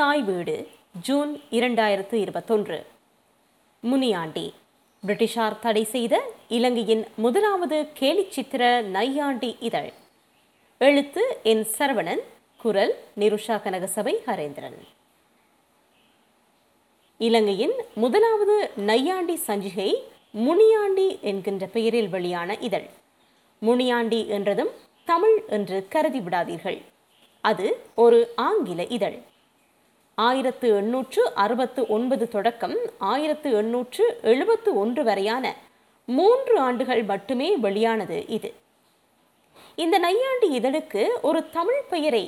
தாய் வீடு ஜூன் 2021. முனியாண்டி பிரிட்டிஷார் தடை செய்த இலங்கையின் முதலாவது கேலிச்சித்திர நையாண்டி இதழ். எழுத்து என். சரவணன். குரல் நிருஷா கனகசபை ஹரேந்திரன். இலங்கையின் முதலாவது நையாண்டி சஞ்சிகை முனியாண்டி என்கின்ற பெயரில் வெளியான இதழ். முனியாண்டி என்றதும் தமிழ் என்று கருதி விடாதீர்கள். அது ஒரு ஆங்கில இதழ். 1869 தொடக்கம் 1871 வரையான 3 ஆண்டுகள் மட்டுமே வெளியானது இது. இந்த நையாண்டி இதழுக்கு ஒரு தமிழ் பெயரை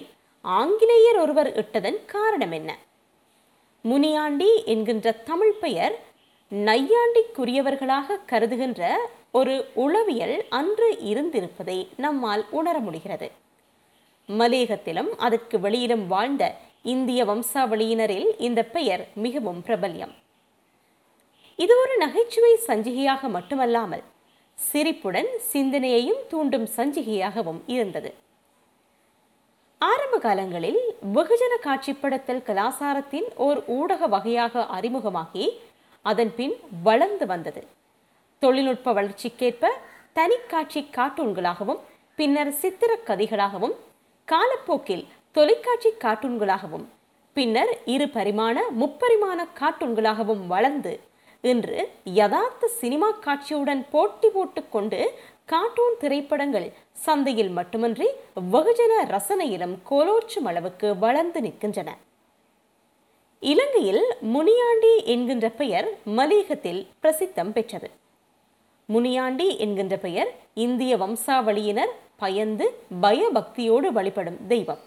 ஆங்கிலேயர் ஒருவர் இட்டதன் காரணம் என்ன? முனியாண்டி என்கின்ற தமிழ் பெயர் நையாண்டிக்குரியவர்களாக கருதுகின்ற ஒரு உளவியல் அன்று இருந்திருப்பதை நம்மால் உணர முடிகிறது. மலேகத்திலும் அதற்கு வெளியிலும் வாழ்ந்த இந்திய வம்சாவளியினரில் இந்த பெயர் மிகவும் பிரபல்யம். இது ஒரு நகைச்சுவை சஞ்சிகையாக மட்டுமல்லாமல் சிரிப்புடன் சிந்தனையையும் தூண்டும் சஞ்சிகையாகவும் இருந்தது. ஆரம்ப காலங்களில் வெகுஜன காட்சிப்படுத்தல் கலாசாரத்தின் ஓர் ஊடக வகையாக அறிமுகமாகி அதன் பின் வளர்ந்து வந்தது. தொழில்நுட்ப வளர்ச்சிக்கேற்ப தனிக்காட்சி கார்ட்டூன்களாகவும் பின்னர் சித்திர கதைகளாகவும், காலப்போக்கில் தொலைக்காட்சி கார்ட்டூன்களாகவும், பின்னர் 2 பரிமாண 3 பரிமாண கார்ட்டூன்களாகவும் வளர்ந்து இன்று யதார்த்த சினிமா காட்சியுடன் போட்டி போட்டுக்கொண்டு கார்ட்டூன் திரைப்படங்கள் சந்தையில் மட்டுமின்றி வெகுஜன ரசனையிலும் கோலோச்சும் அளவுக்கு வளர்ந்து நிற்கின்றன. இலங்கையில் முனியாண்டி என்கின்ற பெயர் மலேகத்தில் பிரசித்தம் பெற்றது. முனியாண்டி என்கின்ற பெயர் இந்திய வம்சாவளியினர் பயந்து பயபக்தியோடு வழிபடும் தெய்வம்.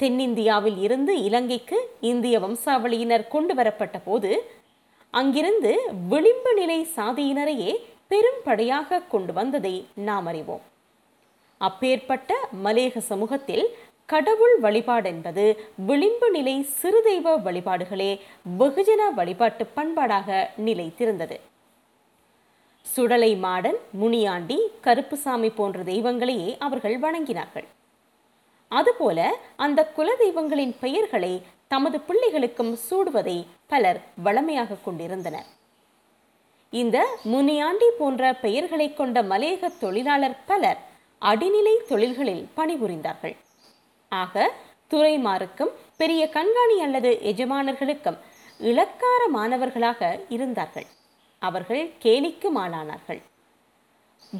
தென்னிந்தியாவில் இருந்து இலங்கைக்கு இந்திய வம்சாவளியினர் கொண்டு வரப்பட்ட போது அங்கிருந்து விளிம்பு நிலை சாதியினரையே பெரும் படையாக கொண்டு வந்ததை நாம் அறிவோம். அப்பேற்பட்ட மலேக சமூகத்தில் கடவுள் வழிபாடு என்பது விளிம்பு நிலை சிறு தெய்வ வழிபாடுகளே வெகுஜன வழிபாட்டு பண்பாடாக நிலைத்திருந்தது. சுடலை மாடன், முனியாண்டி, கருப்புசாமி போன்ற தெய்வங்களையே அவர்கள் வணங்கினார்கள். அதுபோல அந்த குல தெய்வங்களின் பெயர்களை தமது பிள்ளைகளுக்கும் சூடுவதை பலர் வளமையாக கொண்டிருந்தனர். இந்த முனியாண்டி போன்ற பெயர்களை கொண்ட மலேக தொழிலாளர் பலர் அடிநிலை தொழில்களில் பணிபுரிந்தார்கள். ஆக துறைமாருக்கும் பெரிய கண்காணி அல்லது எஜமானர்களுக்கும் இலக்கார மாணவர்களாக இருந்தார்கள். அவர்கள் கேலிக்கு மாளானார்கள்.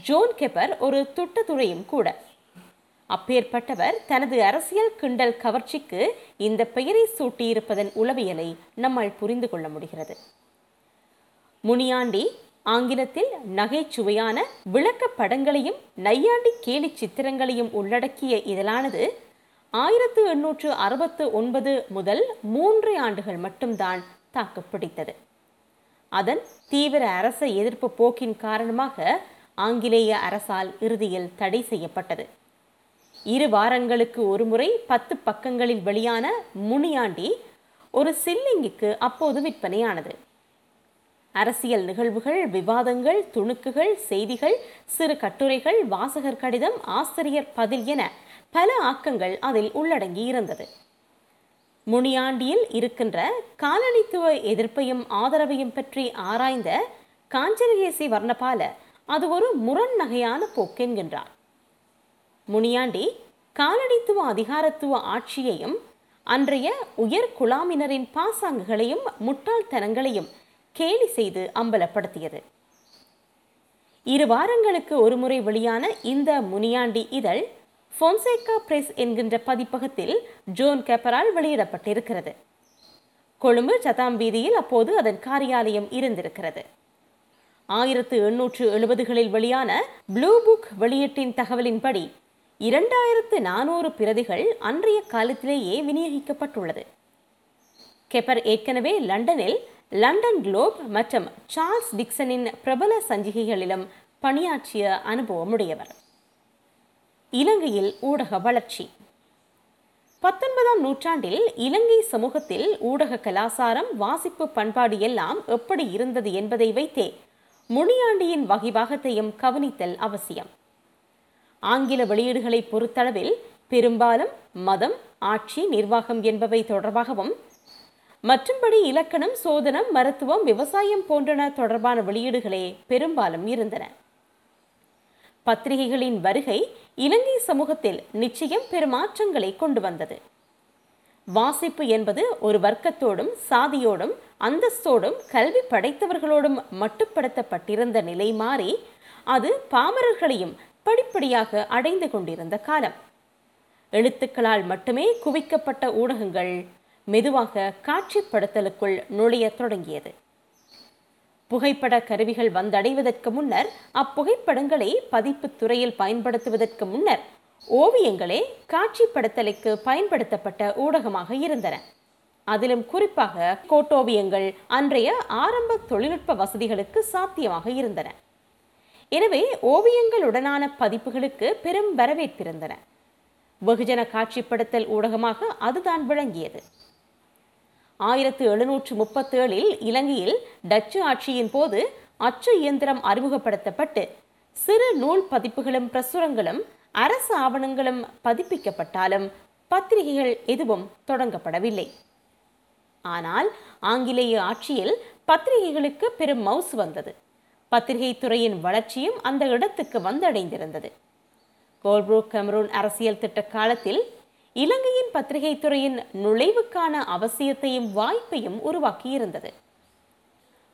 ஜோன் கெப்பர் ஒரு துட்டத்துறையும் கூட. அப்பேற்பட்டவர் தனது அரசியல் கிண்டல் கவர்ச்சிக்கு இந்த பெயரை சூட்டியிருப்பதன் உளவியலை நம்மால் புரிந்து கொள்ள முடிகிறது. முனியாண்டி ஆங்கிலத்தில் நகைச்சுவையான விளக்க படங்களையும் நையாண்டி கேலி சித்திரங்களையும் உள்ளடக்கிய இதழானது 1869 முதல் 3 ஆண்டுகள் மட்டும்தான் தாக்குப்பிடித்தது. அதன் தீவிர அரச எதிர்ப்பு போக்கின் காரணமாக ஆங்கிலேய அரசால் இறுதியில் தடை செய்யப்பட்டது. 2 வாரங்களுக்கு ஒருமுறை 10 பக்கங்களில் வெளியான முனியாண்டி ஒரு சில்லிங்கிற்கு அப்போது விற்பனையானது. அரசியல் நிகழ்வுகள், விவாதங்கள், துணுக்குகள், செய்திகள், சிறு கட்டுரைகள், வாசகர் கடிதம், ஆசிரியர் பதில் என பல ஆக்கங்கள் அதில் உள்ளடங்கி இருந்தது. முனியாண்டியில் இருக்கின்ற காலனித்துவ எதிர்ப்பையும் ஆதரவையும் பற்றி ஆராய்ந்த காஞ்சனகேசி வர்ணபால அது ஒரு முரண் நகையான போக்கென்கின்றார். முனியாண்டி காலனித்துவ அதிகாரத்துவ ஆட்சியையும் அன்றைய உயர் குலாமினரின் பாசாங்குகளையும் முட்டாள்தனங்களையும் கேலி செய்து அம்பலப்படுத்தியது. 2 வாரங்களுக்கு ஒருமுறை வெளியான இந்த முனியாண்டி இதழ் ஃபோன்சேகா பிரஸ் என்கின்ற பதிப்பகத்தில் ஜோன் கேப்பரால் வெளியிடப்பட்டிருக்கிறது. கொழும்பு சதாம்பீதியில் அப்போது அதன் காரியாலயம் இருந்திருக்கிறது. 1870களில் வெளியான ப்ளூ புக் வெளியீட்டின் தகவலின்படி 2400 பிரதிகள் அன்றைய காலத்திலேயே விநியோகிக்கப்பட்டுள்ளது. கெப்பர் ஏற்கனவே லண்டனில் லண்டன் குளோப் மற்றும் சார்ல்ஸ் டிக்சனின் பிரபல சஞ்சிகைகளிலும் பணியாற்றிய அனுபவமுடையவர். இலங்கையில் ஊடக வளர்ச்சி. 19ஆம் நூற்றாண்டில் இலங்கை சமூகத்தில் ஊடக கலாசாரம், வாசிப்பு பண்பாடு எல்லாம் எப்படி இருந்தது என்பதை வைத்தே முனியாண்டியின் வகைவாகத்தையும் கவனித்தல் அவசியம். ஆங்கில வெளியீடுகளை பொறுத்தளவில் பெரும்பாலும் மதம், ஆட்சி, நிர்வாகம் என்பவை தொடர்பாகவும் மற்றும்படி இலக்கணம், சோதனம், மருத்துவம், விவசாயம் போன்றன தொடர்பான வெளியீடுகளே பெரும்பாலும் இருந்தன. பத்திரிகைகளின் வருகை இலங்கை சமூகத்தில் நிச்சயம் பெருமாற்றங்களை கொண்டு வந்தது. வாசிப்பு என்பது ஒரு வர்க்கத்தோடும் சாதியோடும் அந்தஸ்தோடும் கல்வி படைத்தவர்களோடும் மட்டுப்படுத்தப்பட்டிருந்த நிலை மாறி அது பாமரர்களையும் படிப்படியாக அடைந்து கொண்டிருந்த காலம். எழுத்துக்களால் மட்டுமே குவிக்கப்பட்ட ஊடகங்கள் மெதுவாக காட்சிப்படுத்தலுக்குள் நுழைய தொடங்கியது. புகைப்பட கருவிகள் வந்தடைவதற்கு முன்னர் அப்புகைப்படங்களை பதிப்பு துறையில் பயன்படுத்துவதற்கு முன்னர் ஓவியங்களே காட்சிப்படுத்தலுக்கு பயன்படுத்தப்பட்ட ஊடகமாக இருந்தன. அதிலும் குறிப்பாக கோட்டோவியங்கள் அன்றைய ஆரம்ப தொழில்நுட்ப வசதிகளுக்கு சாத்தியமாக இருந்தன. எனவே ஓவியங்களுடனான பதிப்புகளுக்கு பெரும் வரவேற்பிருந்தன. வெகுஜன காட்சிப்படுத்தல் ஊடகமாக அதுதான் விளங்கியது. 1737 இலங்கையில் டச்சு ஆட்சியின் போது அச்சு இயந்திரம் அறிமுகப்படுத்தப்பட்டு சிறு நூல் பதிப்புகளும் பிரசுரங்களும் அரசு ஆவணங்களும் பதிப்பிக்கப்பட்டாலும் பத்திரிகைகள் எதுவும் தொடங்கப்படவில்லை. ஆனால் ஆங்கிலேய ஆட்சியில் பத்திரிகைகளுக்கு பெரும் மவுசு வந்தது. பத்திரிகை துறையின் வளர்ச்சியும் அந்த இடத்துக்கு வந்தடைந்திருந்தது. கோல்புரூக் கேமரூன் அரசியல் திட்ட காலத்தில் இலங்கையின் பத்திரிகை துறையின் நுழைவுக்கான அவசியத்தையும் வாய்ப்பையும் உருவாக்கியிருந்தது.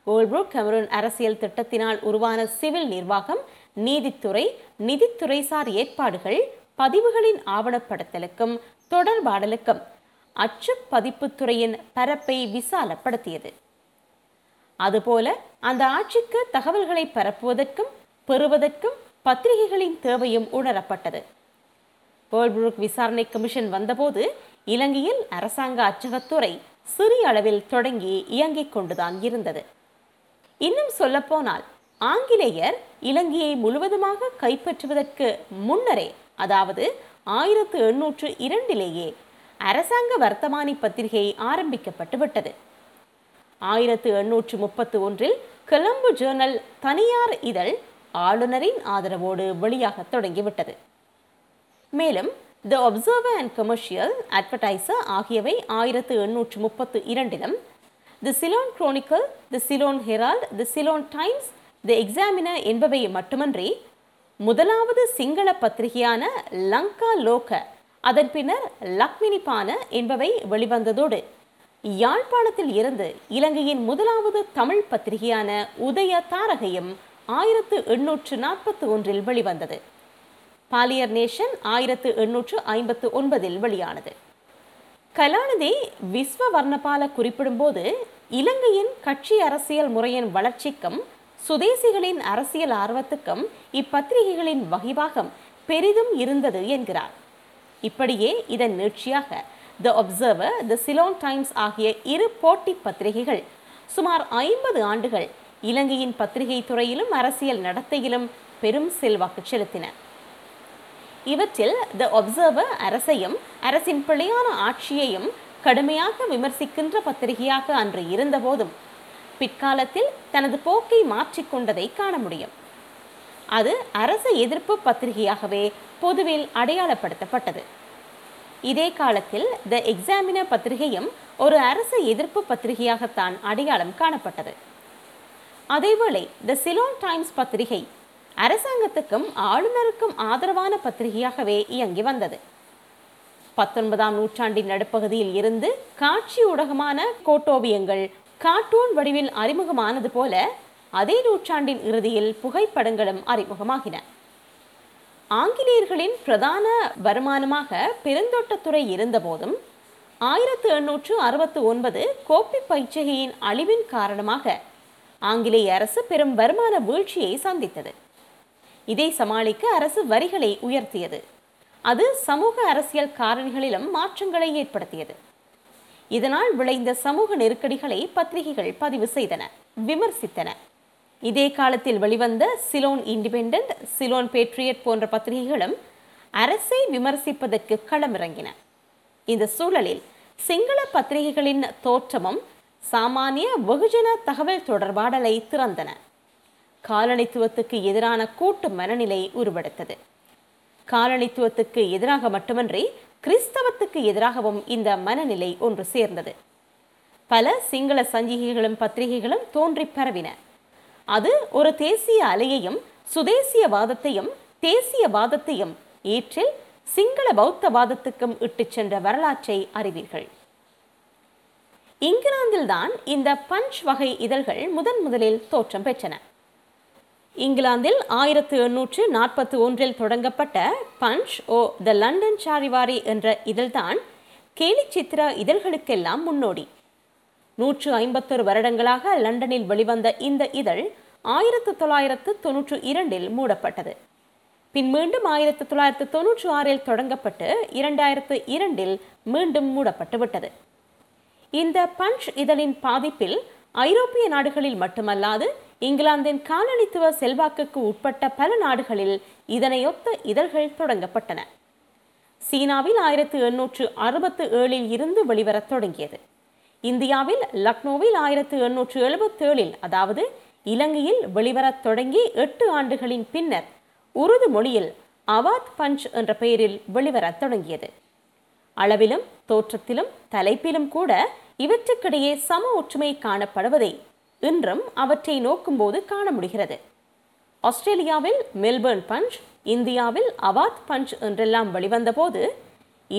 கோல்புரூக் கேமரூன் அரசியல் திட்டத்தினால் உருவான சிவில் நிர்வாகம், நீதித்துறை, நிதித்துறைசார் ஏற்பாடுகள், பதிவுகளின் ஆவணப்படுத்தலுக்கும் தொடர்பாடலுக்கும் அச்சு பதிப்புத்துறையின் பரப்பை விசாலப்படுத்தியது. அதுபோல அந்த ஆட்சிக்கு தகவல்களை பரப்புவதற்கும் பெறுவதற்கும் பத்திரிகைகளின் தேவையும் உணரப்பட்டது. கோல்புரூக் விசாரணை கமிஷன் வந்தபோது இலங்கையில் அரசாங்க அச்சகத்துறை சிறிய அளவில் தொடங்கி இயங்கிக் கொண்டுதான் இருந்தது. இன்னும் சொல்லப்போனால் ஆங்கிலேயர் இலங்கையை முழுவதுமாக கைப்பற்றுவதற்கு முன்னரே, அதாவது 1802 அரசாங்க வர்த்தமானி பத்திரிகை ஆரம்பிக்கப்பட்டு விட்டது. 1831 கொலம்போ ஜேர்னல் தனியார் இதழ் ஆளுநரின் ஆதரவோடு வெளியாக தொடங்கிவிட்டது. மேலும் the Observer and Commercial Advertiser ஆகியவை 1832 the Ceylon Chronicle, the Ceylon Herald, the Ceylon Times, the Examiner என்பவை மட்டுமன்றி முதலாவது சிங்கள பத்திரிகையான லங்கா லோக, அதன் பின்னர் லக்ஷ்மி பான என்பவை வெளிவந்ததோடு யாழ்ப்பாணத்தில் இருந்து இலங்கையின் முதலாவது தமிழ் பத்திரிகையான உதய தாரகையும் 1841 வெளிவந்தது. பாலியர் நேஷன் 1859 வெளியானது. கலாநிதி விஸ்வவர்ணபால குறிப்பிடும்போது இலங்கையின் கட்சி அரசியல் முறையின் வளர்ச்சிக்கும் சுதேசிகளின் அரசியல் ஆர்வத்துக்கும் இப்பத்திரிகைகளின் வகிவாகம் பெரிதும் இருந்தது என்கிறார். இப்படியே இதன் நீட்சியாக the Observer, the Ceylon Times ஆகிய இரு போட்டி பத்திரிகைகள் சுமார் 50 ஆண்டுகள் இலங்கையின் பத்திரிகை துறையிலும் அரசியல் நடத்தையிலும் பெரும் செல்வாக்கு செலுத்தின. இவற்றில் தி ஒப்சர்வர் அரசையும் அரசின் பிழையான ஆட்சியையும் கடுமையாக விமர்சிக்கின்ற பத்திரிகையாக அன்று இருந்தபோதும் பிற்காலத்தில் தனது போக்கை மாற்றிக்கொண்டதை காண முடியும். அது அரச எதிர்ப்பு பத்திரிகையாகவே பொதுவில் அடையாளப்படுத்தப்பட்டது. இதே காலத்தில் தி எக்ஸாமினர் பத்திரிகையும் ஒரு அரச எதிர்ப்பு பத்திரிகையாகத்தான் அடையாளம் காணப்பட்டது. அதேவேளை தி சிலோன் டைம்ஸ் பத்திரிகை அரசாங்கத்துக்கும் ஆளுநருக்கும் ஆதரவான பத்திரிகையாகவே இயங்கி வந்தது. 19ஆம் நூற்றாண்டின் நடுப்பகுதியில் இருந்து காட்சி ஊடகமான கோட்டோவியங்கள் கார்ட்டூன் வடிவில் அறிமுகமானது போல அதே நூற்றாண்டின் இறுதியில் புகைப்படங்களும் அறிமுகமாகின. ஆங்கிலேயர்களின் பிரதான வருமானமாக பெருந்தோட்டத்துறை இருந்தபோதும் 1869 கோப்பி பைச்சகையின் அழிவின் காரணமாக ஆங்கிலேய அரசு பெரும் வருமான வீழ்ச்சியை சந்தித்தது. இதை சமாளிக்க அரசு வரிகளை உயர்த்தியது. அது சமூக அரசியல் காரணிகளிலும் மாற்றங்களை ஏற்படுத்தியது. இதனால் விளைந்த சமூக நெருக்கடிகளை பத்திரிகைகள் பதிவு செய்தன, விமர்சித்தன. இதே காலத்தில் வெளிவந்த சிலோன் இண்டிபெண்டன்ட், சிலோன் பேட்ரியட் போன்ற பத்திரிகைகளும் அரசை விமர்சிப்பதற்கு களமிறங்கின. இந்த சூழலில் சிங்கள பத்திரிகைகளின் தோற்றமும் சாமானிய வெகுஜன தகவல் தொடர்பாடலை திறந்தன. காலனித்துவத்துக்கு எதிரான கூட்டு மனநிலை உருவெடுத்தது. காலனித்துவத்துக்கு எதிராக மட்டுமன்றி கிறிஸ்தவத்துக்கு எதிராகவும் இந்த மனநிலை ஒன்று சேர்ந்தது. பல சிங்கள சஞ்சிகைகளும் பத்திரிகைகளும் தோன்றி பரவின. அது ஒரு தேசிய அலையையும் சுதேசியவாதத்தையும் தேசியவாதத்தையும் ஏற்றில் சிங்கள பௌத்தவாதத்துக்கும் இட்டு சென்ற வரலாற்றை அறிவீர்கள். இங்கிலாந்தில்தான் இந்த பஞ்ச் வகை இதழ்கள் முதன் முதலில் தோற்றம் பெற்றன. இங்கிலாந்தில் 1841 தொடங்கப்பட்ட பஞ்ச் ஓ த லண்டன் சாரிவாரி என்ற இதழ்தான் கேலிச்சித்திர இதழ்களுக்கெல்லாம் முன்னோடி. 151 வருடங்களாக லண்டனில் வெளிவந்த இந்த இதழ் 1992 மூடப்பட்டது. பின் மீண்டும் 1996 தொடங்கப்பட்டு 2002 மீண்டும் மூடப்பட்டுவிட்டது. இந்த பஞ்ச் இதழின் பாதிப்பில் ஐரோப்பிய நாடுகளில் மட்டுமல்லாது இங்கிலாந்தின் காலனித்துவ செல்வாக்குக்கு உட்பட்ட பல நாடுகளில் இதனையொத்த இதழ்கள் தொடங்கப்பட்டன. சீனாவில் 1867 இருந்து வெளிவரத் தொடங்கியது. இந்தியாவில் லக்னோவில் 1877, அதாவது இலங்கையில் வெளிவரத் தொடங்கி 8 ஆண்டுகளின் பின்னர் உருது மொழியில் அவாத் பஞ்ச் என்ற பெயரில் வெளிவரத் தொடங்கியது. அளவிலும் தோற்றத்திலும் தலைப்பிலும் கூட இவற்றுக்கிடையே சம ஒற்றுமை காணப்படுவதை இன்றும் அவற்றை நோக்கும்போது காண முடிகிறது. ஆஸ்திரேலியாவில் மெல்பர்ன் பஞ்ச், இந்தியாவில் அவாத் பஞ்ச் என்றெல்லாம் வெளிவந்தபோது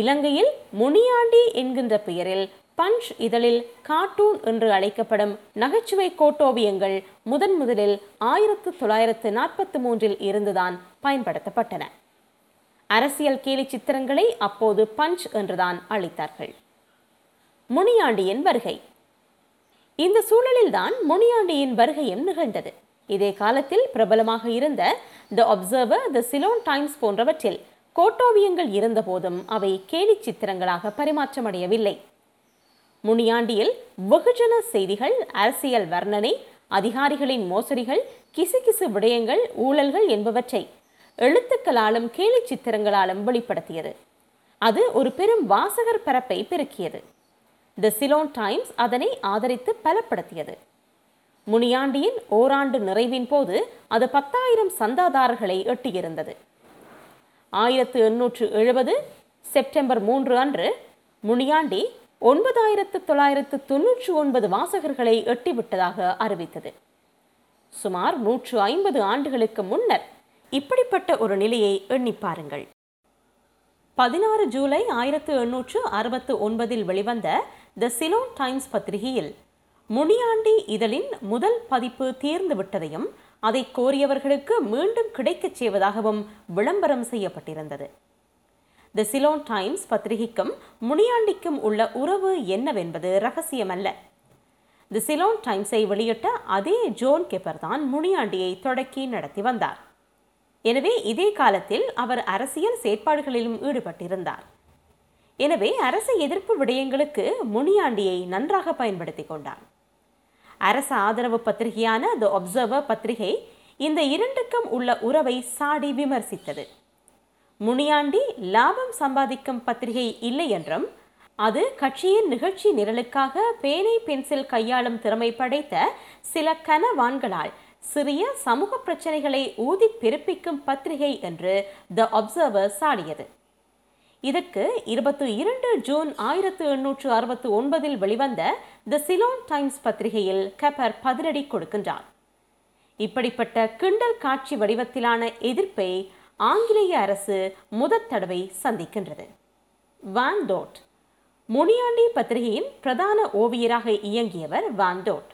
இலங்கையில் முனியாண்டி என்கின்ற பெயரில் பஞ்ச் இதழில் கார்ட்டூன் என்று அழைக்கப்படும் நகைச்சுவை கோட்டோவியங்கள் முதன் முதலில் 1943 இருந்துதான் பயன்படுத்தப்பட்டன. அரசியல் கேலி சித்திரங்களை அப்போது பஞ்ச் என்றுதான் அழைத்தார்கள். முனியாண்டியின் வருகை. இந்த சூழலில்தான் முனியாண்டியின் வருகையும் நிகழ்ந்தது. இதே காலத்தில் பிரபலமாக இருந்த the Observer, the Ceylon Times போன்றவற்றில் கோட்டோவியங்கள் இருந்தபோதும் அவை கேலி சித்திரங்களாக பரிமாற்றமடையவில்லை. முனியாண்டியில் வெகுஜன செய்திகள், அரசியல் வர்ணனை, அதிகாரிகளின் மோசடிகள், கிசுகிசு விடயங்கள், ஊழல்கள் என்பவற்றை எழுத்துக்களாலும் கேலி சித்திரங்களாலும் வெளிப்படுத்தியது. அது ஒரு பெரும் வாசகர் பரப்பை பெருக்கியது. த சிலோன் டைம்ஸ் அதனை ஆதரித்து பலப்படுத்தியது. முனியாண்டியின் ஓராண்டு நிறைவின் போது அது 10,000 சந்தாதாரர்களை எட்டியிருந்தது. 1870 செப்டம்பர் 3 அன்று முனியாண்டி 9,999 வாசகர்களை எட்டிவிட்டதாக அறிவித்தது. சுமார் 150 ஆண்டுகளுக்கு முன்னர் இப்படிப்பட்ட ஒரு நிலையை எண்ணி பாருங்கள். 16 ஜூலை 1869 வெளிவந்த த சிலோன் டைம்ஸ் பத்திரிகையில் முனியாண்டி இதழின் முதல் பதிப்பு தீர்ந்துவிட்டதையும் அதை கோரியவர்களுக்கு மீண்டும் கிடைக்கச் செய்வதாகவும் விளம்பரம் செய்யப்பட்டிருந்தது. த சிலோன் டைம்ஸ் பத்திரிகைக்கும் முனியாண்டிக்கும் உள்ள உறவு என்னவென்பது ரகசியமல்ல. த சிலோன் டைம்ஸை வெளியிட்ட அதே ஜோன் கெப்பர் தான் முனியாண்டியை தொடக்கி நடத்தி வந்தார். எனவே இதே காலத்தில் அவர் அரசியல் செயற்பாடுகளிலும் ஈடுபட்டிருந்தார். எனவே அரசு எதிர்ப்பு விடயங்களுக்கு முனியாண்டியை நன்றாக பயன்படுத்தி கொண்டார். அரசு ஆதரவு பத்திரிகையான த ஒப்சர்வர் பத்திரிகை இந்த இரண்டுக்கும் உள்ள உறவை சாடி விமர்சித்தது. முனியாண்டி லாபம் சம்பாதிக்கும் பத்திரிகை இல்லை என்றும் அது கட்சியின் நிகழ்ச்சி நிரலுக்காக பேனை பென்சில் கையாளும் திறமை படைத்த சில கனவான்களால் சிறிய சமூக பிரச்சனைகளை ஊதி பிறப்பிக்கும் பத்திரிகை என்று த ஒப்சர்வர் சாடியது. இதற்கு 22 ஜூன் 1869 வெளிவந்த த சிலோன் டைம்ஸ் பத்திரிகையில் கப்பர் பதிலடி கொடுக்கின்றார். இப்படிப்பட்ட கிண்டல் காட்சி வடிவத்திலான எதிர்ப்பை ஆங்கிலேய அரசு முதற் தடவை சந்திக்கின்றது. வாண்டோட். முனியாண்டி பத்திரிகையின் பிரதான ஓவியராக இயங்கியவர் வாண்டோட்.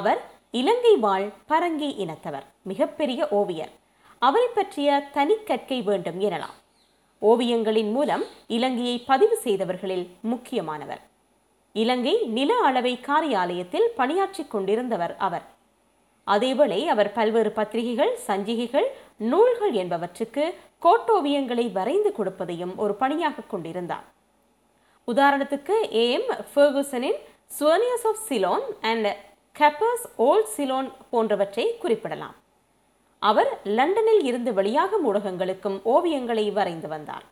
அவர் இலங்கை வாழ் பரங்கி இனத்தவர், மிகப்பெரிய ஓவியர். அவரை பற்றிய தனி கற்கை வேண்டும் எனலாம். ஓவியங்களின் மூலம் இலங்கையை பதிவு செய்தவர்களில் முக்கியமானவர். இலங்கை நில அளவை காரியாலயத்தில் பணியாற்றி கொண்டிருந்தவர் அவர். அதேவேளை அவர் பல்வேறு பத்திரிகைகள், சஞ்சிகைகள், நூல்கள் என்பவற்றுக்கு கோட்டோவியங்களை வரைந்து கொடுப்பதையும் ஒரு பணியாக கொண்டிருந்தார். உதாரணத்துக்கு ஏஎம் ஃபெர்குசனின் Souvenirs of Ceylon and Capper's volt Ceylon போன்றவற்றை குறிப்பிடலாம். அவர் லண்டனில் இருந்து வெளியாகும் ஊடகங்களுக்கும் ஓவியங்களை வரைந்து வந்தார்.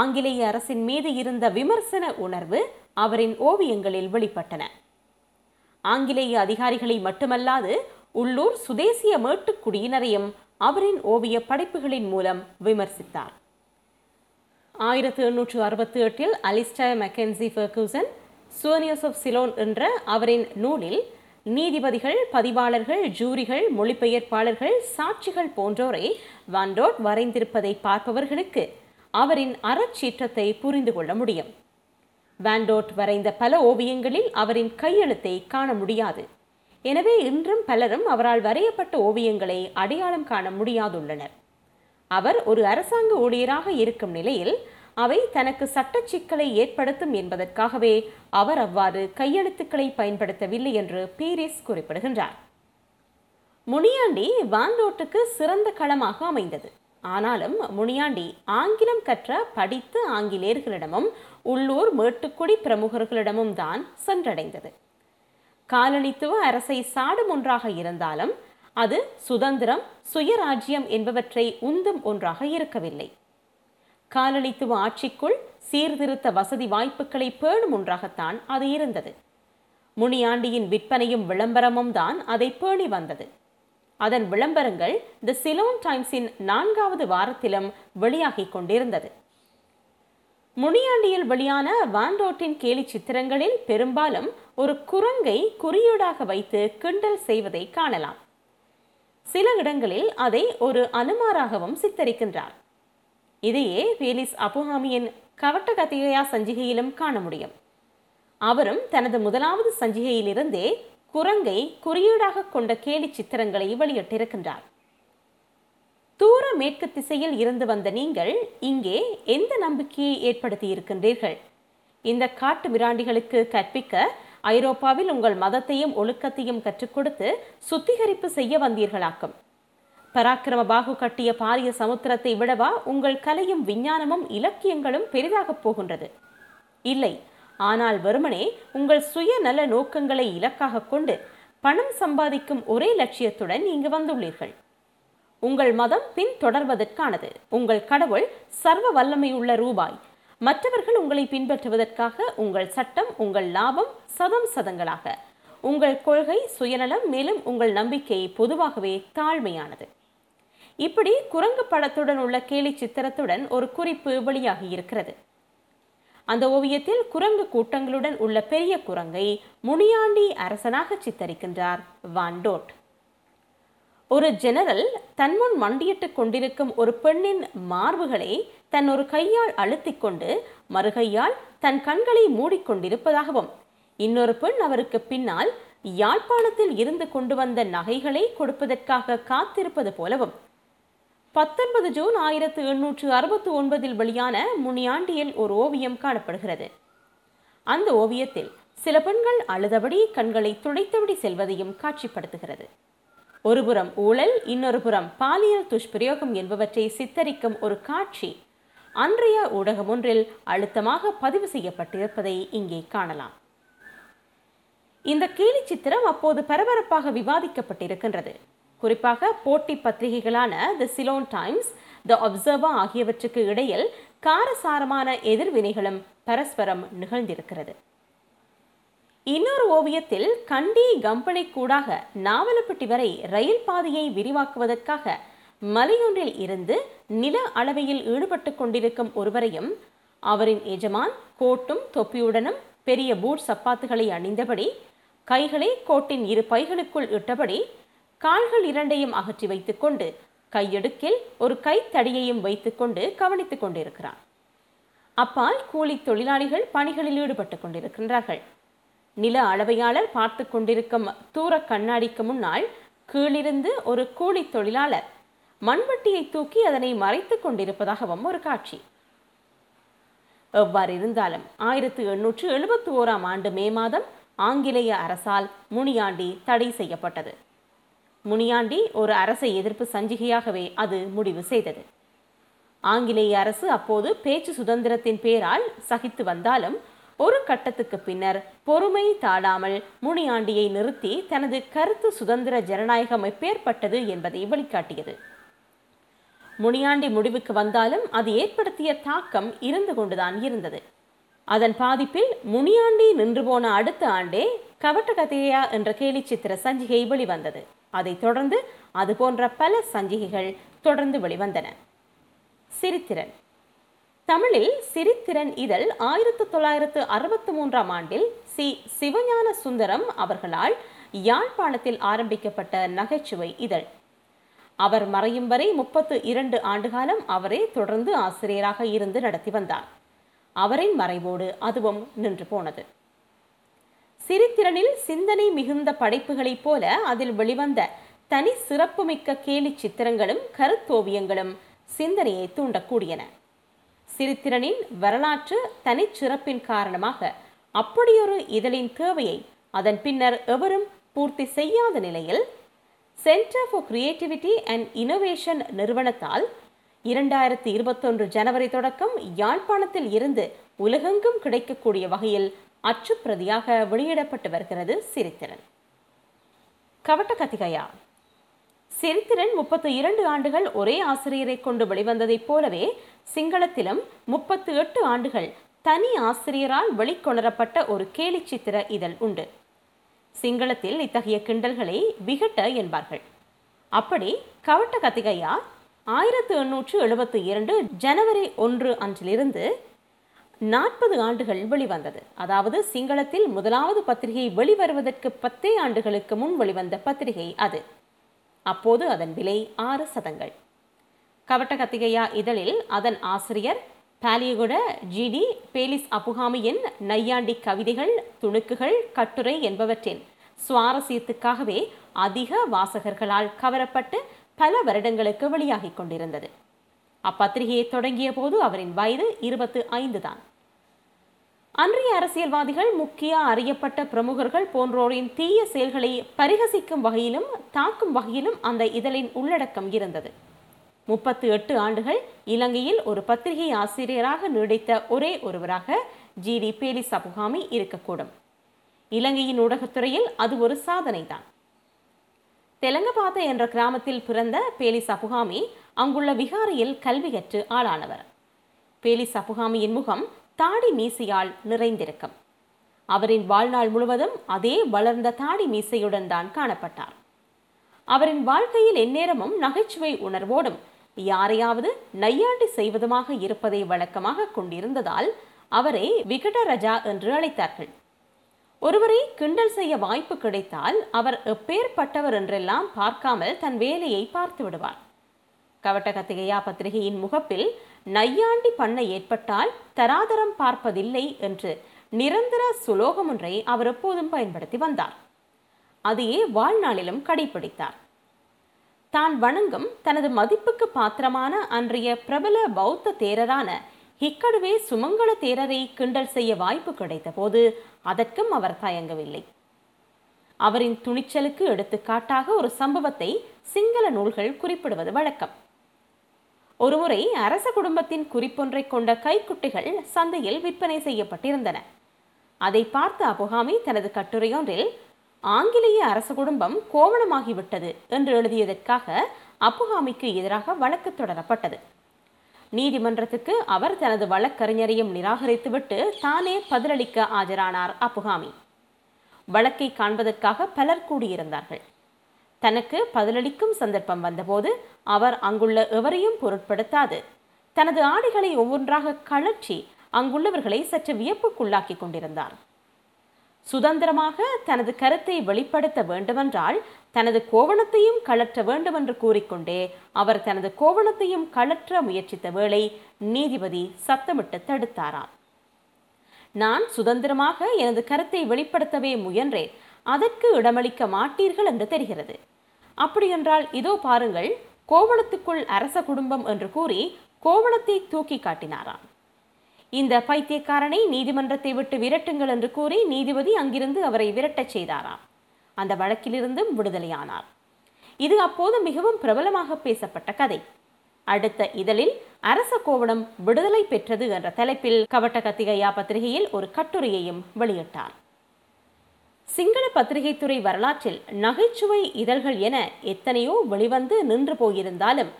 ஆங்கிலேய அரசின் மீது இருந்த விமர்சன உணர்வு அவரின் ஓவியங்களில் வெளிப்பட்டன. ஆங்கிலேய அதிகாரிகளை மட்டுமல்லாது உள்ளூர் சுதேசிய மேட்டுக்குடியினரையும் அவரின் ஓவிய படைப்புகளின் மூலம் விமர்சித்தார். 1868 Alastair Mackenzie Ferguson சோனியஸ் of Ceylon என்ற அவரின் நூலில் நீதிபதிகள், பதிவாளர்கள், ஜூரிகள், மொழிபெயர்ப்பாளர்கள், சாட்சிகள் போன்றோரை வாண்டோட் வரைந்திருப்பதை பார்ப்பவர்களுக்கு அவரின் அறச்சீற்றத்தை புரிந்து கொள்ள முடியும். வாண்டோட் வரைந்த பல ஓவியங்களில் அவரின் கையெழுத்தை காண முடியாது. எனவே இன்றும் பலரும் அவரால் வரையப்பட்ட ஓவியங்களை அடையாளம் காண முடியாதுள்ளனர். அவர் ஒரு அரசாங்க ஊழியராக இருக்கும் நிலையில் அவை தனக்கு சட்ட சிக்கலை ஏற்படுத்தும் என்பதற்காகவே அவர் அவ்வாறு கையெழுத்துக்களை பயன்படுத்தவில்லை என்று பீரிஸ் குறிப்பிடுகின்றார். முனியாண்டி வாண்டோட்டுக்கு சிறந்த களமாக அமைந்தது. ஆனாலும் முனியாண்டி ஆங்கிலம் கற்ற படித்த ஆங்கிலேயர்களிடமும் உள்ளூர் மேட்டுக்குடி பிரமுகர்களிடமும் தான் சென்றடைந்தது. காலனித்துவ அரசை சாடும் ஒன்றாக இருந்தாலும் அது சுதந்திரம், சுயராஜ்யம் என்பவற்றை உந்தும் ஒன்றாக இருக்கவில்லை. காலனித்துவ ஆட்சிக்குள் சீர்திருத்த வசதி வாய்ப்புகளை பேணும் ஒன்றாகத்தான் அது இருந்தது. முனியாண்டியின் விற்பனையும் விளம்பரமும் தான் அதை பேணி வந்தது. அதன் விளம்பரங்கள் தி சிலோன் டைம்ஸின் 4வது வாரத்திலும் வெளியாகி கொண்டிருந்தது. முனியாண்டியில் வெளியான வாண்டோட்டின் கேலி சித்திரங்களில் பெரும்பாலும் ஒரு குரங்கை குறியீடாக வைத்து கிண்டல் செய்வதை காணலாம். சில இடங்களில் அதை ஒரு அனுமாராகவும் சித்தரிக்கின்றார். இதையே பேலிஸ் அபுஹாமியின் கவட்ட கதிகையா சஞ்சிகையிலும் காண முடியும். அவரும் தனது முதலாவது சஞ்சிகையிலிருந்தே குரங்கை குறியீடாக கொண்ட கேலி சித்திரங்களை வெளியிட்டிருக்கின்றார். தூர மேற்கு திசையில் இருந்து வந்த நீங்கள் இங்கே எந்த நம்பிக்கையை ஏற்படுத்தி இருக்கின்றீர்கள்? இந்த காட்டு மிராண்டிகளுக்கு கற்பிக்க ஐரோப்பாவில் உங்கள் மதத்தையும் ஒழுக்கத்தையும் கற்றுக் கொடுத்து சுத்திகரிப்பு செய்ய வந்தீர்களாக்கும். பராக்கிரம பாகு கட்டிய பாரிய சமுத்திரத்தை விடவா உங்கள் கலையும் விஞ்ஞானமும் இலக்கியங்களும் பெரிதாக போகின்றது? இல்லை, ஆனால் வெறுமனே உங்கள் சுயநல நோக்கங்களை இலக்காக கொண்டு பணம் சம்பாதிக்கும் ஒரே லட்சியத்துடன் இங்கு வந்துள்ளீர்கள். உங்கள் மதம் பின் தொடர்வதற்கானது. உங்கள் கடவுள் சர்வ வல்லமையுள்ள ரூபாய். மற்றவர்கள் உங்களை பின்பற்றுவதற்காக உங்கள் சட்டம், உங்கள் லாபம் சதம் சதங்களாக. உங்கள் கொள்கை சுயநலம், மேலும் உங்கள் நம்பிக்கை பொதுவாகவே தாழ்மையானது. இப்படி குரங்கு படத்துடன் உள்ள கேலி சித்திரத்துடன் ஒரு குறிப்பு வெளியாகி இருக்கிறது. அந்த ஓவியத்தில் குரங்கு கூட்டங்களுடன் உள்ள பெரிய குரங்கை முனியாண்டி அரசனாக சித்தரிக்கின்றார் வாண்டோட். ஒரு ஜெனரல் தன்முன் மண்டியிட்டு கொண்டிருக்கும் ஒரு பெண்ணின் மார்புகளை தன் ஒரு கையால் அழுத்திக் கொண்டு மறுகையால் தன் கண்களை மூடிக்கொண்டிருப்பதாகவும், இன்னொரு பெண் அவருக்கு பின்னால் யாழ்ப்பாணத்தில் இருந்து கொண்டு வந்த நகைகளை கொடுப்பதற்காக காத்திருப்பது போலவும் 19 ஜூன் 1869 வெளியான முனியாண்டியில் ஒரு ஓவியம் காணப்படுகிறது. அந்த ஓவியத்தில் சில பெண்கள் அழுதபடி கண்களை துடைத்தபடி செல்வதையும் காட்சிப்படுத்துகிறது. ஒருபுறம் ஊழல், இன்னொரு புறம் பாலியல் துஷ்பிரயோகம் என்பவற்றை சித்தரிக்கும் ஒரு காட்சி அன்றைய ஊடகம் ஒன்றில் அழுத்தமாக பதிவு செய்யப்பட்டிருப்பதை இங்கே காணலாம். இந்த கேலி சித்திரம் அப்போது பரபரப்பாக விவாதிக்கப்பட்டிருக்கின்றது. குறிப்பாக போட்டி பத்திரிகைகளான the Ceylon Times, the Observer ஆகியவற்றுக்கு இடையில் காரசாரமான எதிர்வினைகளும் பரஸ்பரம் நிகழ்ந்திருக்கிறது. இன்னொரு ஓவியத்தில் கண்டி கம்பளை கூடாக நாவலப்பட்டி வரை ரயில் பாதையை விரிவாக்குவதற்காக மலையொன்றில் இருந்து நில அளவையில் ஈடுபட்டு கொண்டிருக்கும் ஒருவரையும் அவரின் எஜமான் கோட்டும் தொப்பியுடனும் பெரிய பூட் சப்பாத்துகளை அணிந்தபடி கைகளை கோட்டின் இரு பைகளுக்குள் இட்டபடி கால்கள் இரண்டையும் அகற்றி வைத்துக்கொண்டு கையெடுக்கில் ஒரு கைத்தடியையும் வைத்துக்கொண்டு கவனித்துக் கொண்டிருக்கிறார். அப்பால் கூலி தொழிலாளிகள் பணிகளில் ஈடுபட்டு கொண்டிருக்கின்றார்கள். நில அளவையாளர் பார்த்து கொண்டிருக்கும் தூர கண்ணாடிக்கு முன்னால் கீழிருந்து ஒரு கூலி தொழிலாளர் மண்வெட்டியை தூக்கி அதனை மறைத்து கொண்டிருப்பதாகவும் ஒரு காட்சி. எவ்வாறு இருந்தாலும் 1871 ஆண்டு மே மாதம் ஆங்கிலேய அரசால் முனியாண்டி தடை செய்யப்பட்டது. முனியாண்டி ஒரு அரசை எதிர்ப்பு சஞ்சிகையாகவே அது முடிவு செய்தது. ஆங்கிலேய அரசு அப்போது பேச்சு சுதந்திரத்தின் பேரால் சகித்து வந்தாலும் ஒரு கட்டத்துக்கு பின்னர் பொறுமை தாழாமல் முனியாண்டியை நிறுத்தி தனது கருத்து சுதந்திர ஜனநாயகம் எப்பேற்பட்டது என்பதை வெளிக்காட்டியது. முனியாண்டி முடிவுக்கு வந்தாலும் அது ஏற்படுத்திய தாக்கம் இருந்து கொண்டுதான் இருந்தது. அதன் பாதிப்பில் முனியாண்டி நின்று போன அடுத்த ஆண்டே கவட்ட கதையா என்ற கேலிச்சித்திர சஞ்சிகை வெளிவந்தது. அதைத் தொடர்ந்து அதுபோன்ற பல சஞ்சிகைகள் தொடர்ந்து வெளிவந்தன. சிரித்திரன். தமிழில் சிரித்திரன் இதழ் 1963 ஆண்டில் சி. சிவஞான சுந்தரம் அவர்களால் யாழ்ப்பாணத்தில் ஆரம்பிக்கப்பட்ட நகைச்சுவை இதழ். அவர் மறையும் வரை 32 ஆண்டுகாலம் அவரே தொடர்ந்து ஆசிரியராக இருந்து நடத்தி வந்தார். அவரின் மறைவோடு அதுவும் நின்று போனது. சிரித்திரனில் சிந்தனை மிகுந்த படைப்புகளைப் போல அதில் வெளிவந்த தனி சிறப்புமிக்க கேலி சித்திரங்களும் கருத்தோவியங்களும் சிந்தனையை தூண்டக்கூடியன. சிரித்திரனின் வரலாற்று தனிச்சிறப்பின் காரணமாக அப்படியொரு இதழின் தேவையை அதன் பின்னர் எவரும் பூர்த்தி செய்யாத நிலையில் centre for creativity and innovation நிறுவனத்தால் 2021 ஜனவரி தொடக்கம் யாழ்ப்பாணத்தில் இருந்து உலகெங்கும் கிடைக்கக்கூடிய வகையில் அச்சுப்பிரதியாக வெளியிடப்பட்டு வருகிறது சிரித்திரன். கவட்ட கதிகையா. சிரித்திரன் 32 ஆண்டுகள் ஒரே ஆசிரியரை கொண்டு வெளிவந்ததைப் போலவே சிங்களத்திலும் 38 ஆண்டுகள் தனி ஆசிரியரால் வெளிக்கொணரப்பட்ட ஒரு கேலிச்சித்திர இதழ் உண்டு. சிங்களத்தில் இத்தகைய கிண்டல்களை விகட்ட என்பார்கள். அப்படி கவட்ட கதிகையா 1872 ஜனவரி 1 அன்றிலிருந்து 40 ஆண்டுகள் வெளிவந்தது. அதாவது சிங்களத்தில் முதலாவது பத்திரிகை வெளிவருவதற்கு 10 ஆண்டுகளுக்கு முன் வெளிவந்த பத்திரிகை அது. அப்போது அதன் விலை 6 சதங்கள். கவட்ட கத்திகையா இதழில் அதன் ஆசிரியர் பாலியகுட ஜி.டி. பேலிஸ் அபுகாமியின் நையாண்டி கவிதைகள், துணுக்குகள், கட்டுரை என்பவற்றின் சுவாரஸ்யத்துக்காகவே அதிக வாசகர்களால் கவரப்பட்டு பல வருடங்களுக்கு வெளியாகி கொண்டிருந்தது. அப்பத்திரிகையை தொடங்கிய போது அவரின் வயது 25 தான். அன்றைய அரசியல்வாதிகள், முக்கிய அறியப்பட்ட பிரமுகர்கள் போன்றோரின் தீய செயல்களை பரிகசிக்கும் வகையிலும் தாக்கும் வகையிலும் அந்த இதழின் உள்ளடக்கம் இருந்தது. 38 ஆண்டுகள் இலங்கையில் ஒரு பத்திரிகை ஆசிரியராக நீடித்த ஒரே ஒருவராக ஜி.டி. பேலி சபுகாமி இருக்கக்கூடும். இலங்கையின் ஊடகத்துறையில் அது ஒரு சாதனை தான். தெலங்கபாத என்ற கிராமத்தில் பிறந்த பேலி சபுகாமி அங்குள்ள விகாரியில் கல்வி கற்று ஆளானவர். பேலி சபுகாமியின் முகம் தாடி மீசையால் நிறைந்திருக்கும். அவரின் வாழ்நாள் முழுவதும் அதே வளர்ந்த தாடி மீசையுடன் தான் காணப்பட்டார். அவரின் வாழ்க்கையில் எந்நேரமும் நகைச்சுவை உணர்வோடும் யாரையாவது நையாண்டி செய்வதுமாக இருப்பதை வழக்கமாக கொண்டிருந்ததால் அவரை விகட ரஜா என்று அழைத்தார்கள். ஒருவரை கிண்டல் செய்ய வாய்ப்பு கிடைத்தால் அவர் எப்பேற்பட்டவர் என்றெல்லாம் பார்க்காமல் தன் வேலையை பார்த்து விடுவார். கவட்ட கத்திகையா பத்திரிகையின் முகப்பில் நையாண்டி பண்ண ஏற்பட்டால் தராதரம் பார்ப்பதில்லை என்று நிரந்தர சுலோகம் ஒன்றை அவர் எப்போதும் பயன்படுத்தி வந்தார். அதையே வாழ்நாளிலும் கடைபிடித்தார். தான் வணங்கும், தனது மதிப்புக்கு பாத்திரமான அன்றைய பிரபல பௌத்த தேரரான இக்கடுவே சுமங்கல தேரரை கிண்டல் செய்ய வாய்ப்பு கிடைத்த போது அதற்கும் அவர் தயங்கவில்லை. அவரின் துணிச்சலுக்கு எடுத்துக்காட்டாக ஒரு சம்பவத்தை சிங்கள நூல்கள் குறிப்பிடுவது வழக்கம். ஒருமுறை அரச குடும்பத்தின் குறிப்பொன்றை கொண்ட கைக்குட்டிகள் சந்தையில் விற்பனை செய்யப்பட்டிருந்தன. அதை பார்த்த அபுகாமி தனது கட்டுரையொன்றில் ஆங்கிலேய அரச குடும்பம் கோவணமாகிவிட்டது என்று எழுதியதற்காக அப்புகாமிக்கு எதிராக வழக்கு தொடரப்பட்டது. நீதிமன்றத்துக்கு அவர் தனது வழக்கறிஞரையும் நிராகரித்துவிட்டு தானே பதிலளிக்க ஆஜரானார் அப்புகாமி. வழக்கை காண்பதற்காக பலர் கூடியிருந்தார்கள். தனக்கு பதிலளிக்கும் சந்தர்ப்பம் வந்தபோது அவர் அங்குள்ள எவரையும் பொருட்படுத்தாது தனது ஆடைகளை ஒவ்வொன்றாக கழற்றி அங்குள்ளவர்களை சற்று வியப்புக்குள்ளாக்கி கொண்டிருந்தார். சுதந்திரமாக தனது கருத்தை வெளிப்படுத்த வேண்டுமென்றால் தனது கோவணத்தையும் கழற்ற வேண்டுமென்று கூறிக்கொண்டே அவர் தனது கோவணத்தையும் கழற்ற முயற்சித்த வேளை நீதிபதி சத்தமிட்டு தடுத்தாராம். நான் சுதந்திரமாக எனது கருத்தை வெளிப்படுத்தவே முயன்றேன், அதற்கு இடமளிக்க மாட்டீர்கள் என்று தெரிகிறது. அப்படியென்றால் இதோ பாருங்கள், கோவணத்துக்குள் அரச குடும்பம் என்று கூறி கோவணத்தை தூக்கி காட்டினாராம். இந்த பைத்தியக்காரனை நீதிமன்றத்தை விட்டு விரட்டுங்கள் என்று கூறி நீதிபதி அங்கிருந்து அவரை விரட்டச் செய்தாராம். அந்த வழக்கிலிருந்தும் விடுதலையானார். இது அப்போது மிகவும் பிரபலமாக பேசப்பட்ட கதை. அடுத்த இதழில் அரச கோவணம் விடுதலை பெற்றது என்ற தலைப்பில் கவட்ட கத்திகையா பத்திரிகையில் ஒரு கட்டுரையையும் வெளியிட்டார். சிங்கள பத்திரிகைத்துறை வரலாற்றில் நகைச்சுவை இதழ்கள் என எத்தனையோ வெளிவந்து நின்று போயிருந்தாலும்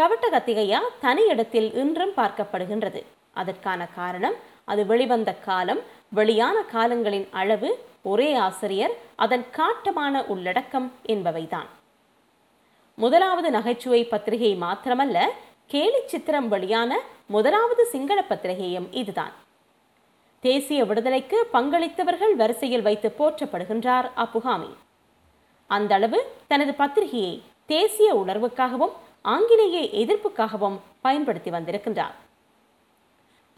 கவட்ட கத்திகையா தனி இடத்தில் இன்றும் பார்க்கப்படுகின்றது. அதற்கான காரணம் அது வெளிவந்த காலம், வெளியான காலங்களின் அளவு, ஒரே ஆசிரியர், அதன் காட்டமான உள்ளடக்கம் என்பவைதான். முதலாவது நகைச்சுவை பத்திரிகை மாத்திரமல்ல, கேலி சித்திரம் வழியான முதலாவது சிங்கள பத்திரிகையும் இதுதான். தேசிய விடுதலைக்கு பங்களித்தவர்கள் வரிசையில் வைத்து போற்றப்படுகின்றார் அப்புகாமி. அந்த அளவு தனது பத்திரிகையை தேசிய உணர்வுக்காகவும் ஆங்கிலேய எதிர்ப்புக்காகவும் பயன்படுத்தி வந்திருக்கின்றார்.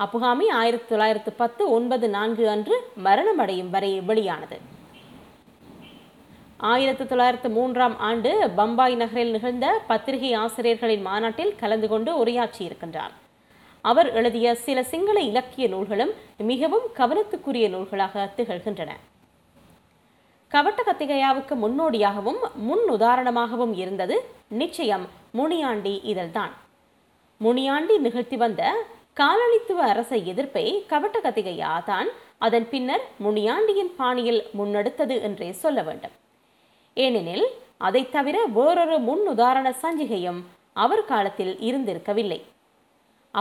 அப்புகாமி 1910 அன்று மரணமடையும் வரை வெளியானது. 1903 ஆண்டு பம்பாய் நகரில் நிகழ்ந்த பத்திரிகை ஆசிரியர்களின் மாநாட்டில் கலந்து கொண்டு உரையாற்றியிருக்கின்றார். அவர் எழுதிய சில சிங்கள இலக்கிய நூல்களும் மிகவும் கவனத்துக்குரிய நூல்களாக திகழ்கின்றன. கவட்ட கத்திகையாவுக்கு முன்னோடியாகவும் முன் உதாரணமாகவும் இருந்தது நிச்சயம் முனியாண்டி இதழ்தான். முனியாண்டி நிகழ்த்தி வந்த காலனித்துவ அரச எதிர்ப்பை கவட்ட கத்திகையா தான் அதன் பின்னர் முனியாண்டியின் பாணியில் முன்னெடுத்தது என்றே சொல்ல வேண்டும். ஏனெனில் அதை தவிர வேறொரு முன் உதாரண சஞ்சிகையும் அவர் காலத்தில் இருந்திருக்கவில்லை.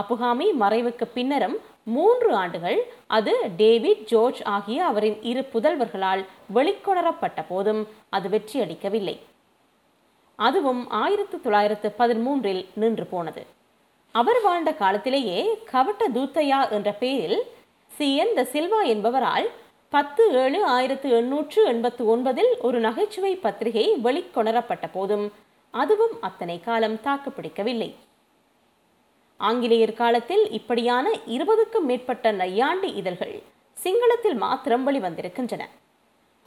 அப்புகாமி மறைவுக்கு பின்னரும் 3 ஆண்டுகள் அது டேவிட் ஜோர்ஜ் ஆகிய அவரின் 2 புதல்வர்களால் வெளிக்கொணரப்பட்ட போதும் அது வெற்றியளிக்கவில்லை. அதுவும் 1913 நின்று போனது. அவர் வாழ்ந்த காலத்திலேயே கவட்ட தூத்தையா என்ற பெயரில் சி.என். சில்வா என்பவரால் 10/7/1889 ஒரு நகைச்சுவை பத்திரிகை வெளிக்கொணரப்பட்ட போதும் அதுவும் அத்தனை காலம் தாக்குப்பிடிக்கவில்லை. ஆங்கிலேயர் காலத்தில் இப்படியான 20க்கும் மேற்பட்ட நையாண்டி இதழ்கள் சிங்களத்தில் மாத்திரம் வெளிவந்திருக்கின்றன.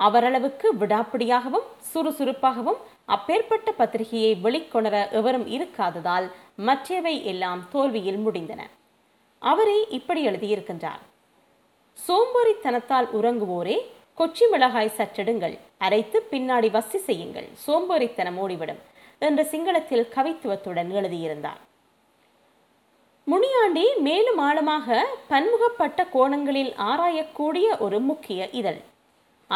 அவரளவுக்கு விடாப்பிடியாகவும் சுறுசுறுப்பாகவும் அப்பேற்பட்ட பத்திரிகையை வெளிக்கொணர எவரும் இருக்காததால் மற்றவை எல்லாம் தோல்வியில் முடிந்தன. அவரே இப்படி எழுதியிருக்கின்றார்: சோம்பேறித்தனத்தால் உறங்குவோரே, கொச்சி மிளகாய் சற்றெடுங்கள், அரைத்து பின்னாடி வசி செய்யுங்கள், சோம்பேறித்தனம் ஓடிவிடும் என்ற சிங்களத்தில் கவித்துவத்துடன் எழுதியிருந்தார். முனியாண்டி மேலும் ஆழமாக பன்முகப்பட்ட கோணங்களில் ஆராயக்கூடிய ஒரு முக்கிய இதழ்.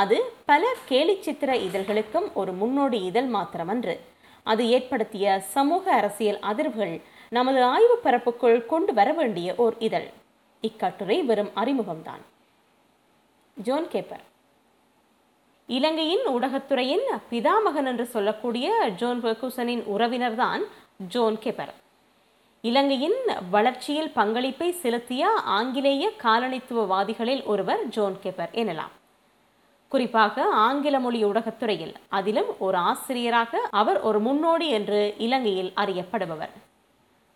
அது பல கேலிச்சித்திர இதழ்களுக்கும் ஒரு முன்னோடி இதழ் மாத்திரமன்று அது ஏற்படுத்திய சமூக அரசியல் அதிர்வுகள் நமது ஆய்வு பரப்புக்குள் கொண்டு வர வேண்டிய ஓர் இதழ். இக்கட்டுரை வெறும் அறிமுகம்தான். ஜான் கேப்பர். இலங்கையின் ஊடகத்துறையின் பிதாமகன் என்று சொல்லக்கூடிய ஜான் ஃபெர்குசனின் உறவினர்தான் ஜான் கேப்பர். இலங்கையின் வளர்ச்சியில் பங்களிப்பை செலுத்திய ஆங்கிலேய காலனித்துவவாதிகளில் ஒருவர் ஜான் கேப்பர் எனலாம். குறிப்பாக ஆங்கில மொழி ஊடகத்துறையில், அதிலும் ஒரு ஆசிரியராக அவர் ஒரு முன்னோடி என்று இலங்கையில் அறியப்படுபவர்.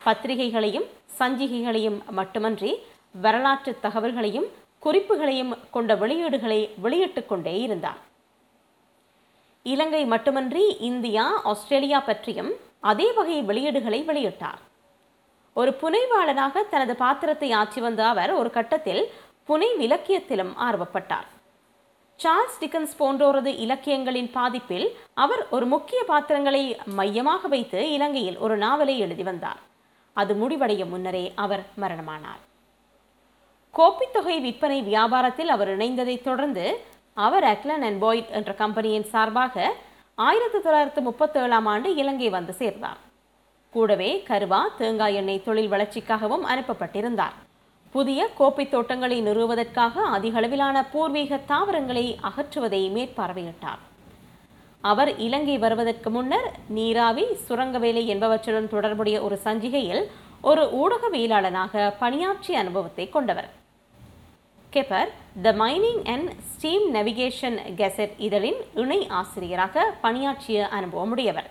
பத்திரிகைகளையும் சஞ்சிகைகளையும் மட்டுமன்றி வரலாற்று தகவல்களையும் குறிப்புகளையும் கொண்ட வெளியீடுகளை வெளியிட்டு கொண்டே இருந்தார். இலங்கை மட்டுமன்றி இந்தியா, ஆஸ்திரேலியா பற்றியும் அதே வகை வெளியீடுகளை வெளியிட்டார். ஒரு புனைவாளனாக தனது பாத்திரத்தை ஆற்றி வந்த அவர் ஒரு கட்டத்தில் புனை இலக்கியத்திலும் ஆர்வப்பட்டார். சார்ல்ஸ் டிக்கன்ஸ் போன்றோரது இலக்கியங்களின் பாதிப்பில் அவர் ஒரு முக்கிய பாத்திரங்களை மையமாக வைத்து இலங்கையில் ஒரு நாவலை எழுதி வந்தார். அது முடிவடைய முன்னரே அவர் மரணமானார். கோப்பித்தொகை விற்பனை வியாபாரத்தில் அவர் இணைந்ததைத் தொடர்ந்து அவர் அக்லன் அண்ட் பாய்ட் என்ற கம்பெனியின் சார்பாக 1937 ஆண்டு இலங்கை வந்து சேர்ந்தார். கூடவே கருவா, தேங்காய் எண்ணெய் தொழில் வளர்ச்சிக்காகவும் அனுப்பப்பட்டிருந்தார். புதிய கோப்பை தோட்டங்களை நிறுவுவதற்காக அதிகளவிலான பூர்வீக தாவரங்களை அகற்றுவதை மேற்பார்வையிட்டார். அவர் இலங்கை வருவதற்கு முன்னர் நீராவி, சுரங்க வேலை என்பவற்றுடன் தொடர்புடைய ஒரு சஞ்சிகையில் ஒரு ஊடகவியலாளனாக பணியாற்றிய அனுபவத்தை கொண்டவர். Capper the mining and steam navigation gazette இதழின் இணை ஆசிரியராக பணியாற்றிய அனுபவமுடையவர்.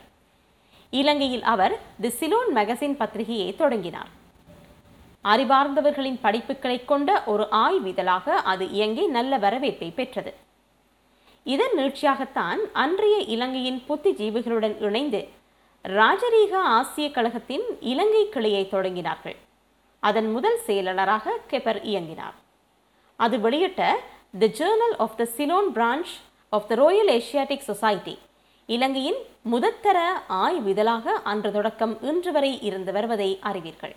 இலங்கையில் அவர் தி சிலோன் மேகசின் பத்திரிகையை தொடங்கினார். அறிவார்ந்தவர்களின் படைப்புகளை கொண்ட ஒரு ஆய்விதழாக அது இயங்கி நல்ல வரவேற்பை பெற்றது. இதன் நீட்சியாகத்தான் அன்றைய இலங்கையின் புத்திஜீவிகளுடன் இணைந்து ராஜரீக ஆசிய கழகத்தின் இலங்கை கிளையை தொடங்கினார்கள். அதன் முதல் செயலாளராக கெப்பர் இயங்கினார். அது வெளியிட்ட the Journal of the Ceylon branch of the royal Asiatic society இலங்கையின் முதற்தர ஆய்விதழாக அன்று தொடக்கம் இன்று வரை இருந்து வருவதை அறிவீர்கள்.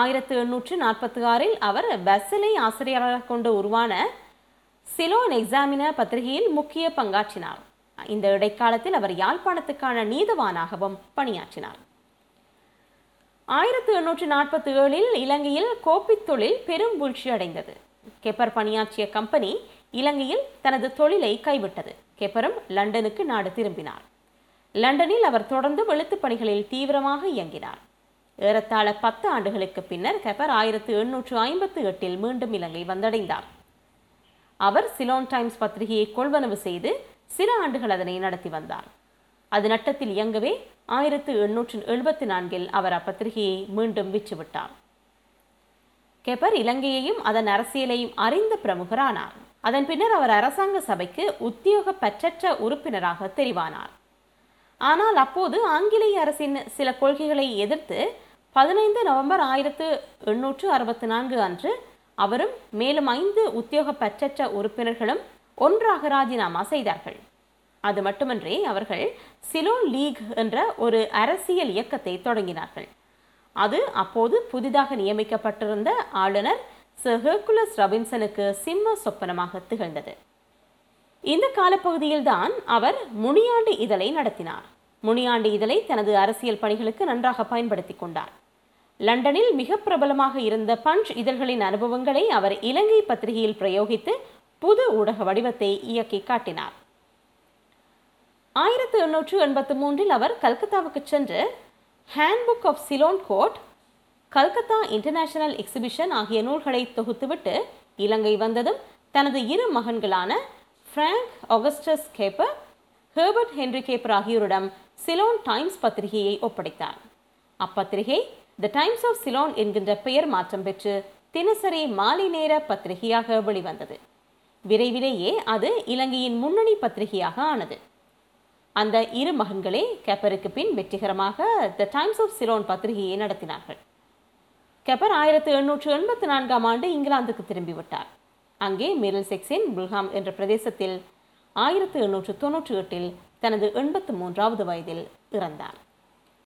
1846 அவர் பஸ்ஸலை ஆசிரியராக கொண்டு உருவான சிலோன் எக்ஸாமினர் பத்திரிகையில் முக்கிய பங்காற்றினார். இந்த இடைக்காலத்தில் அவர் யாழ்ப்பாணத்துக்கான நீதவானாகவும் பணியாற்றினார். 1847 இலங்கையில் கோப்பித் தொழில் பெரும் வீழ்ச்சி அடைந்தது. கெப்பர் பணியாற்றிய கம்பெனி இலங்கையில் தனது தொழிலை கைவிட்டது. கெப்பரும் லண்டனுக்கு நாடு திரும்பினார். லண்டனில் அவர் தொடர்ந்து வெளுத்துப் பணிகளில் தீவிரமாக இயங்கினார். ஏறத்தாழ 10 ஆண்டுகளுக்கு பின்னர் கெப்பர் 1858 மீண்டும் இலங்கை வந்தடைந்தார். அவர் சிலோன் டைம்ஸ் பத்திரிகையை கொள்வனவு செய்து சில ஆண்டுகள் அதனை நடத்தி வந்தார். அது நட்டத்தில் இயங்கவே 1874 அவர் அப்பத்திரிகையை மீண்டும் விற்றுவிட்டார். கெப்பர் இலங்கையையும் அதன் அரசியலையும் அறிந்த பிரமுகரானார். அதன் பின்னர் அவர் அரசாங்க சபைக்கு உத்தியோக பற்றற்ற உறுப்பினராக தெரிவானார். ஆனால் அப்போது ஆங்கிலேய அரசின் சில கொள்கைகளை எதிர்த்து 15 நவம்பர் 1864 அன்று அவரும் மேலும் 5 உத்தியோகப்பற்றற்ற உறுப்பினர்களும் ஒன்றாக ராஜினாமா செய்தார்கள். அது மட்டுமன்றி அவர்கள் சிலோன் லீக் என்ற ஒரு அரசியல் இயக்கத்தை தொடங்கினார்கள். அது அப்போது புதிதாக நியமிக்கப்பட்டிருந்த ஆளுநர் சர் ஹெர்குலஸ் ராபின்சனுக்கு சிம்ம சொப்பனமாக திகழ்ந்தது. இந்த காலப்பகுதியில்தான் அவர் முனியாண்டி இதழை நடத்தினார். முனியாண்டி இதழை தனது அரசியல் பணிகளுக்கு நன்றாக பயன்படுத்தி கொண்டார். லண்டனில் மிக பிரபலமாக இருந்த பஞ்ச் இதழ்களின் அனுபவங்களை அவர் இலங்கை பத்திரிகையில் பிரயோகித்து புது ஊடக வடிவத்தை இயக்கி காட்டினார். 1883 அவர் கல்கத்தாவுக்கு சென்று handbook of Ceylon code, Calcutta international exhibition ஆகிய நூல்களை தொகுத்துவிட்டு இலங்கை வந்ததும் தனது 2 மகன்களான Frank Augustus Capper, Herbert Henry Capper ஆகியோரிடம் சிலோன் டைம்ஸ் பத்திரிகையை ஒப்படைத்தார். அப்பத்திரிகை தி டைம்ஸ் ஆஃப் சிலோன் என்கின்ற பெயர் மாற்றம் பெற்று தினசரி மாலை நேர பத்திரிகையாக வெளிவந்தது. விரைவிலேயே அது இலங்கையின் முன்னணி பத்திரிகையாக ஆனது. அந்த 2 மகன்களே கெப்பருக்கு பின் வெற்றிகரமாக தி டைம்ஸ் ஆஃப் சிலோன் பத்திரிகையை நடத்தினார்கள். கெப்பர் 1884 இங்கிலாந்துக்கு திரும்பிவிட்டார். அங்கே மிரில் செக்ஸின் புல்ஹாம் என்ற பிரதேசத்தில் 1898 தனது 83வது வயதில் இறந்தார்.